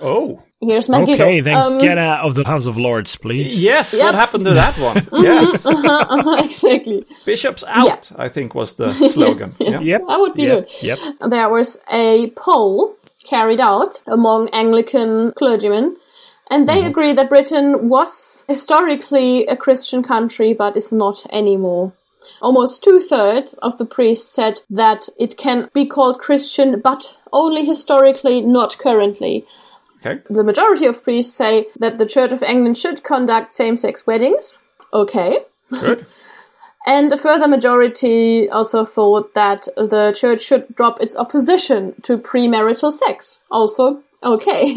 Oh. Here's my okay, giggle. Okay, then um, get out of the House of Lords, please. Yes, yep. What happened to that one? Yes. uh-huh, uh-huh, exactly. Bishops out, yeah. I think was the slogan. Yes, yes. Yeah. Yep. That would be yep. good. Yep. There was a poll carried out among Anglican clergymen, and they mm-hmm. agree that Britain was historically a Christian country, but is not anymore. Almost two-thirds of the priests said that it can be called Christian, but only historically, not currently. Okay. The majority of priests say that the Church of England should conduct same-sex weddings. Okay. Good. And a further majority also thought that the Church should drop its opposition to premarital sex. Also Okay.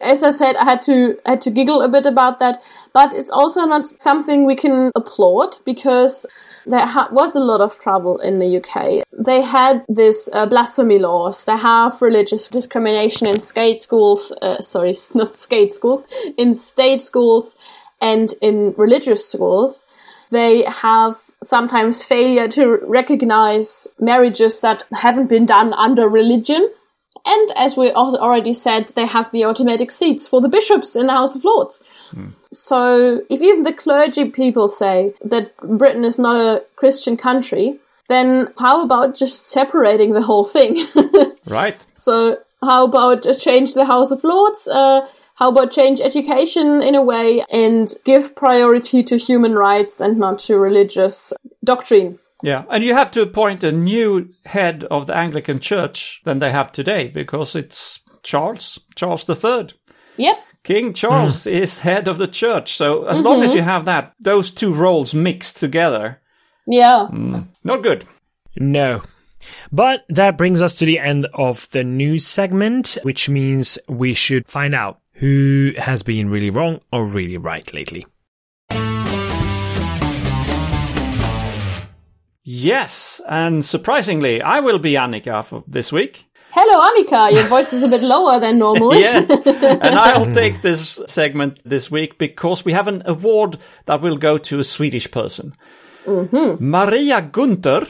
As I said, I had to I had to giggle a bit about that, but it's also not something we can applaud, because there ha- was a lot of trouble in the U K. They had this uh, blasphemy laws. They have religious discrimination in skate schools, uh, sorry, not skate schools, in state schools and in religious schools. They have sometimes failure to recognize marriages that haven't been done under religion. And as we already said, they have the automatic seats for the bishops in the House of Lords. Mm. So if even the clergy people say that Britain is not a Christian country, then how about just separating the whole thing? Right. So how about change the House of Lords? Uh, how about change education in a way and give priority to human rights and not to religious doctrine? Yeah, and you have to appoint a new head of the Anglican Church than they have today, because it's Charles, Charles the Third. Yep. King Charles mm. is head of the church. So as mm-hmm. long as you have that, those two roles mixed together. Yeah. Mm, not good. No. But that brings us to the end of the news segment, which means we should find out who has been really wrong or really right lately. Yes, and surprisingly, I will be Annika for this week. Hello, Annika. Your voice is a bit lower than normal. Yes, and I'll take this segment this week because we have an award that will go to a Swedish person. Mm-hmm. Maria Gunther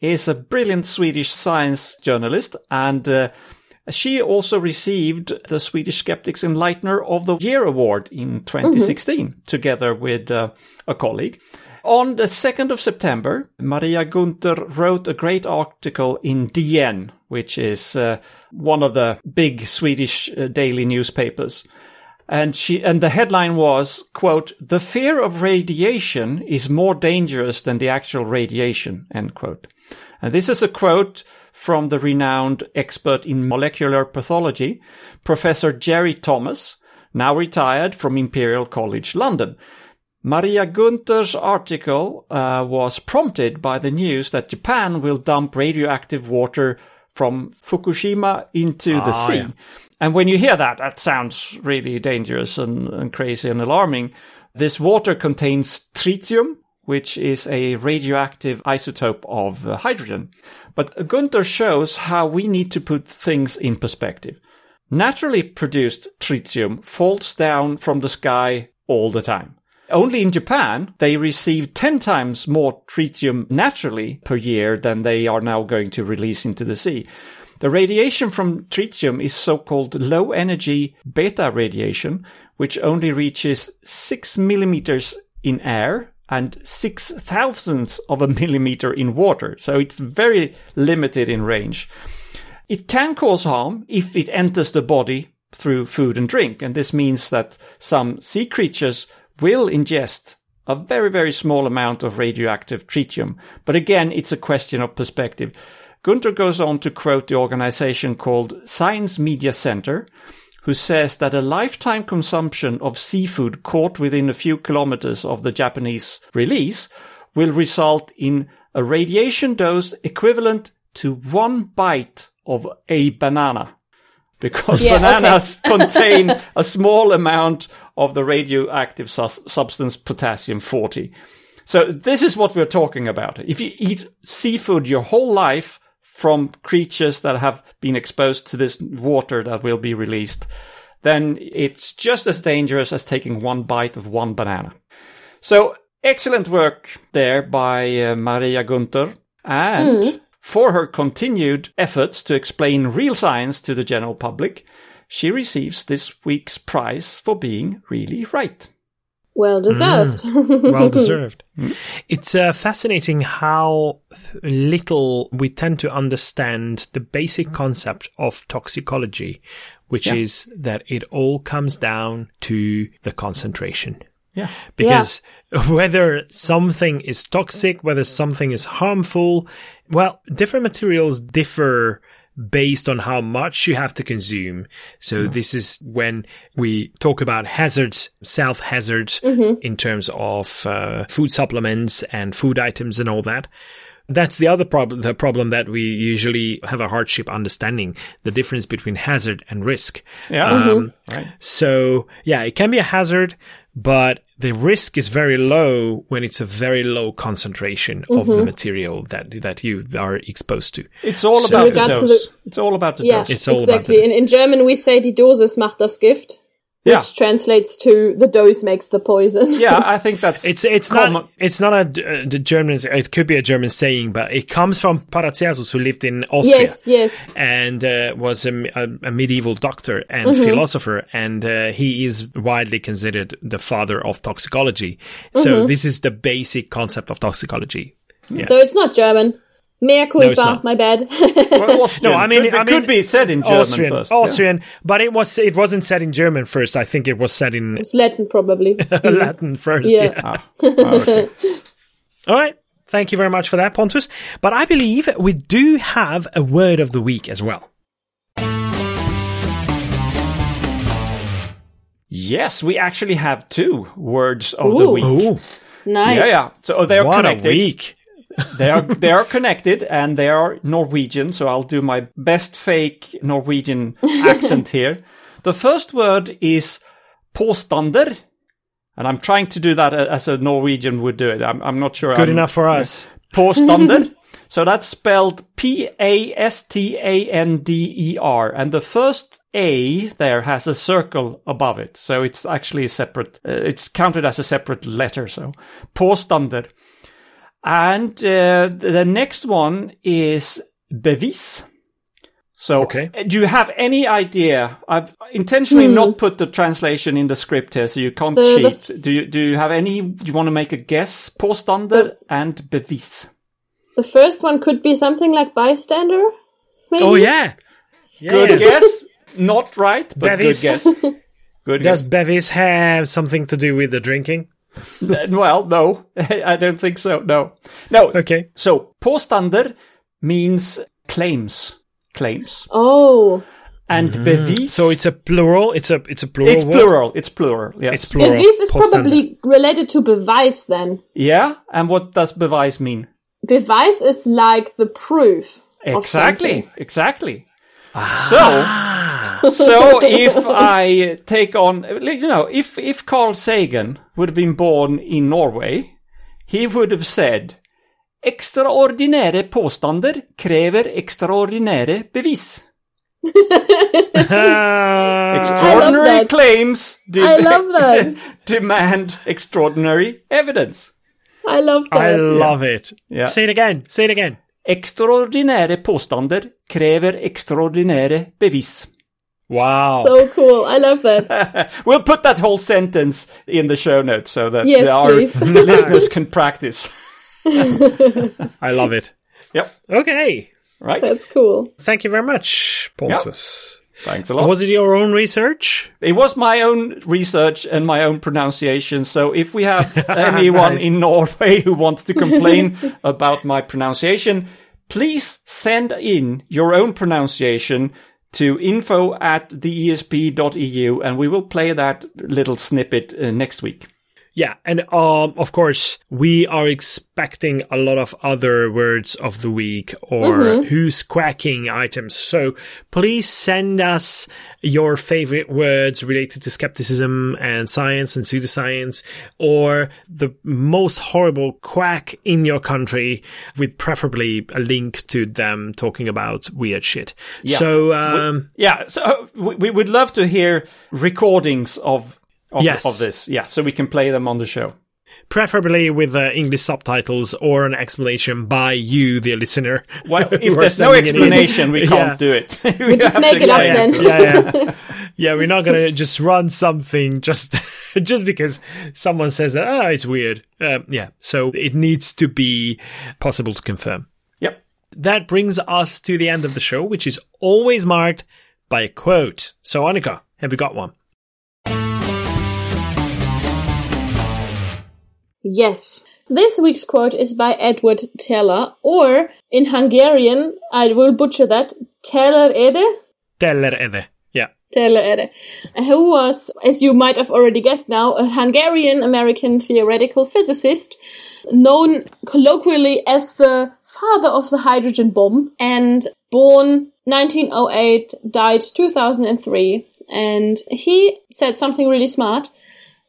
is a brilliant Swedish science journalist, and uh, she also received the Swedish Skeptics Enlightener of the Year Award in twenty sixteen, mm-hmm. together with uh, a colleague. On the second of September, Maria Gunther wrote a great article in D N, which is uh, one of the big Swedish uh, daily newspapers. And she and the headline was, quote, "The fear of radiation is more dangerous than the actual radiation," end quote. And this is a quote from the renowned expert in molecular pathology, Professor Jerry Thomas, now retired from Imperial College London. Maria Gunther's article uh, was prompted by the news that Japan will dump radioactive water from Fukushima into ah, the sea. Yeah. And when you hear that, that sounds really dangerous and, and crazy and alarming. This water contains tritium, which is a radioactive isotope of uh, hydrogen. But Gunther shows how we need to put things in perspective. Naturally produced tritium falls down from the sky all the time. Only in Japan, they receive ten times more tritium naturally per year than they are now going to release into the sea. The radiation from tritium is so-called low-energy beta radiation, which only reaches six millimeters in air and six thousandths of a millimeter in water. So it's very limited in range. It can cause harm if it enters the body through food and drink. And this means that some sea creatures will ingest a very, very small amount of radioactive tritium. But again, it's a question of perspective. Gunther goes on to quote the organization called Science Media Center, who says that a lifetime consumption of seafood caught within a few kilometers of the Japanese release will result in a radiation dose equivalent to one bite of a banana. Because yeah, bananas okay. contain a small amount of the radioactive sus- substance potassium forty. So this is what we're talking about. If you eat seafood your whole life from creatures that have been exposed to this water that will be released, then it's just as dangerous as taking one bite of one banana. So excellent work there by uh, Maria Gunther. And... Mm. For her continued efforts to explain real science to the general public, she receives this week's prize for being really right. Well deserved. Mm, well deserved. It's uh, fascinating how little we tend to understand the basic concept of toxicology, which yeah. is that it all comes down to the concentration. Yeah. Because yeah. whether something is toxic, whether something is harmful, well, different materials differ based on how much you have to consume. So yeah. this is when we talk about hazards, self-hazards mm-hmm. in terms of uh, food supplements and food items and all that. That's the other problem, the problem that we usually have a hardship understanding, the difference between hazard and risk. Yeah. Um, mm-hmm. Right. So, yeah, it can be a hazard, but the risk is very low when it's a very low concentration mm-hmm. of the material that that you are exposed to. It's all so, about the dose. The, it's all about the yeah, dose. It's all exactly. About the, in, in German, we say die Dosis macht das Gift. Which yeah. translates to the dose makes the poison. Yeah, I think that's it's it's common. not it's not a uh, the German. It could be a German saying, but it comes from Paracelsus, who lived in Austria. Yes, yes, and uh, was a, a, a medieval doctor and mm-hmm. philosopher, and uh, he is widely considered the father of toxicology. So mm-hmm. this is the basic concept of toxicology. Yeah. So it's not German. Mea culpa, no, my bad. Well, no, I mean, could, I mean, it could be said in German Austrian, first. Austrian, yeah. But it, was, it wasn't said in German first. I think it was said in... It's Latin, probably. Latin first, yeah. yeah. Ah. Oh, okay. All right. Thank you very much for that, Pontus. But I believe we do have a word of the week as well. Yes, we actually have two words of Ooh. the week. Ooh. Nice. Yeah, yeah. So they are what connected. What a week. they are they are connected, and they are Norwegian, so I'll do my best fake Norwegian accent here. The first word is påstander, and I'm trying to do that as a Norwegian would do it. I'm, I'm not sure. Good I'm, enough for us. Påstander. So that's spelled P A S T A N D E R, and the first A there has a circle above it, so it's actually a separate. Uh, it's counted as a separate letter. So påstander. And uh, the next one is bevis. So okay. Do you have any idea? I've intentionally hmm. not put the translation in the script here, so you can't the, cheat. The f- do you do you have any? Do you want to make a guess? Påstander and bevis. The first one could be something like bystander, maybe? Oh, yeah. yeah. Good guess. Not right, but bevis. Good guess. Good Does guess. bevis have something to do with the drinking? Well, no, I don't think so. No, no. Okay. So, påstander means claims, claims. Oh, and mm-hmm. bevis. So it's a plural. It's a it's a plural. It's word. plural. It's plural. Yes, it's plural. Bevis is påstander. Probably related to bevis then. Yeah, and what does bevis mean? Bevis is like the proof. Exactly. Of exactly. Ah. So, so if I take on, you know, if, if Carl Sagan would have been born in Norway, he would have said, extraordinäre påstander kräver extraordinäre bevis. Extraordinary claims de- I love that. demand extraordinary evidence. I love that. I love yeah. it. Yeah. Say it again. Say it again. Extraordinäre påstander kräver extraordinäre bevis. Wow. So cool. I love that. We'll put that whole sentence in the show notes so that yes, our listeners can practice. I love it. Yep. Okay. Right. That's cool. Thank you very much, Pontus. Yep. Thanks a lot. Was it your own research? It was my own research and my own pronunciation. So if we have anyone nice. in Norway who wants to complain about my pronunciation, please send in your own pronunciation to info at the E S P dot E U, and we will play that little snippet uh, next week. Yeah, and um, of course, we are expecting a lot of other words of the week or mm-hmm. who's quacking items. So please send us your favorite words related to skepticism and science and pseudoscience, or the most horrible quack in your country, with preferably a link to them talking about weird shit. Yeah. So, um, we, yeah, so we would love to hear recordings of Of, yes. of this, yeah, so we can play them on the show. Preferably with uh, English subtitles or an explanation by you, the listener. Well, if there's no explanation, we can't yeah. do it. we we'll just make it up then. Yeah, yeah. yeah, we're not going to just run something just just because someone says, ah, oh, it's weird. Um, yeah, so it needs to be possible to confirm. Yep. That brings us to the end of the show, which is always marked by a quote. So, Annika, have you got one? Yes. This week's quote is by Edward Teller, or in Hungarian, I will butcher that, Teller Ede? Teller Ede, yeah. Teller Ede, who was, as you might have already guessed now, a Hungarian-American theoretical physicist known colloquially as the father of the hydrogen bomb, and born nineteen oh eight, died two thousand three. And he said something really smart,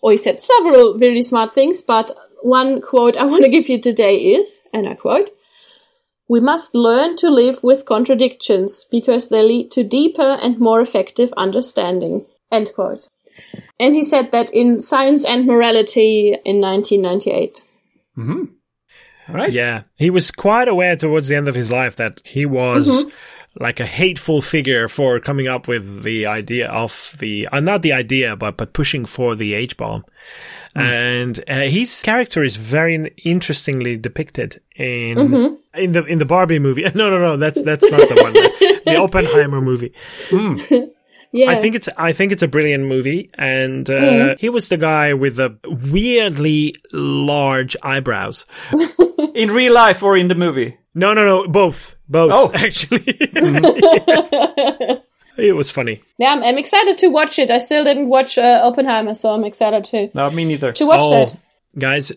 or he said several really smart things, but one quote I want to give you today is, and I quote, "We must learn to live with contradictions because they lead to deeper and more effective understanding." End quote. And he said that in Science and Morality in nineteen ninety-eight. Mm-hmm. All right. Yeah. He was quite aware towards the end of his life that he was mm-hmm. like a hateful figure for coming up with the idea of the, uh, not the idea, but, but pushing for the H-bomb. Mm. And uh, his character is very interestingly depicted in mm-hmm. in the in the Barbie movie. No, no, no, that's that's not the one. The Oppenheimer movie. Mm. Yeah. I think it's I think it's a brilliant movie, and uh, mm. he was the guy with the weirdly large eyebrows. In real life or in the movie? No, no, no, both, both. Oh, actually, yeah. It was funny. Yeah, I'm, I'm excited to watch it. I still didn't watch uh, Oppenheimer, so I'm excited to. No, me neither. To watch oh, that, guys,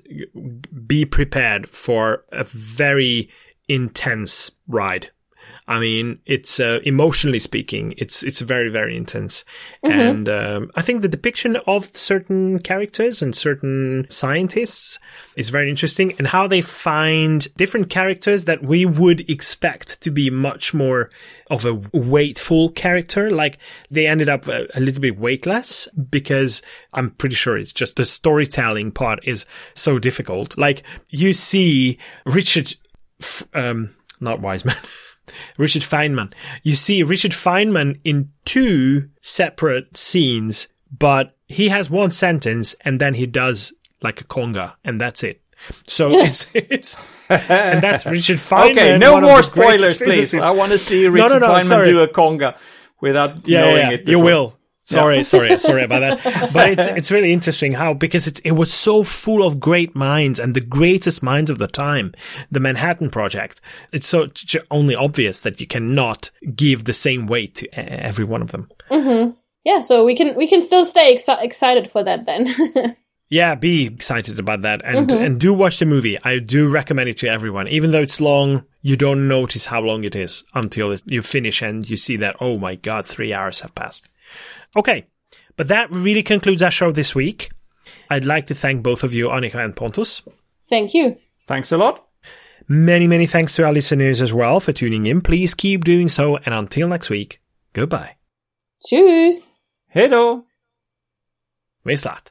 be prepared for a very intense ride. I mean, it's uh, emotionally speaking, it's it's very, very intense. Mm-hmm. And um, I think the depiction of certain characters and certain scientists is very interesting, and how they find different characters that we would expect to be much more of a weightful character. Like, they ended up a, a little bit weightless because I'm pretty sure it's just the storytelling part is so difficult. Like, you see Richard... F- um, not Wiseman... Richard Feynman. You see Richard Feynman in two separate scenes, but he has one sentence and then he does like a conga and that's it. So it's, it's and that's Richard Feynman. Okay, no more spoilers, please. I want to see Richard no, no, no, Feynman sorry. do a conga without yeah, knowing yeah, it. Before. You will. Sorry, yeah. sorry, sorry about that. But it's it's really interesting how, because it it was so full of great minds and the greatest minds of the time, the Manhattan Project. It's so j- only obvious that you cannot give the same weight to every one of them. Mm-hmm. Yeah, so we can we can still stay ex- excited for that then. Yeah, be excited about that, and mm-hmm. and do watch the movie. I do recommend it to everyone. Even though it's long, you don't notice how long it is until you finish and you see that, oh my God, three hours have passed. Okay, but that really concludes our show this week. I'd like to thank both of you, Annika and Pontus. Thank you. Thanks a lot. Many, many thanks to our listeners as well for tuning in. Please keep doing so, and until next week, goodbye. Tschüss. Hello. We start.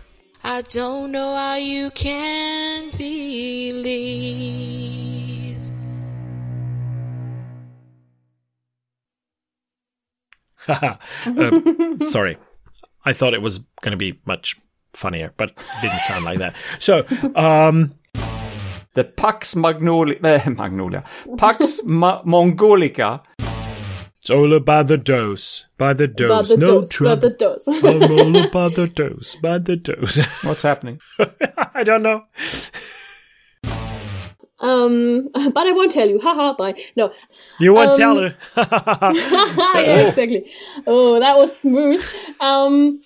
I don't know how you can believe. Haha. um, sorry. I thought it was going to be much funnier, but it didn't sound like that. So, um... the Pax Magnoli- uh, Magnolia. Pax Ma- Mongolica. It's all about the dose, by the dose, the no trouble. By the dose. All about the dose, by the dose. What's happening? I don't know. Um, but I won't tell you. Ha ha. Bye. No. You won't um, tell her. Yeah, exactly. Oh, that was smooth. Um.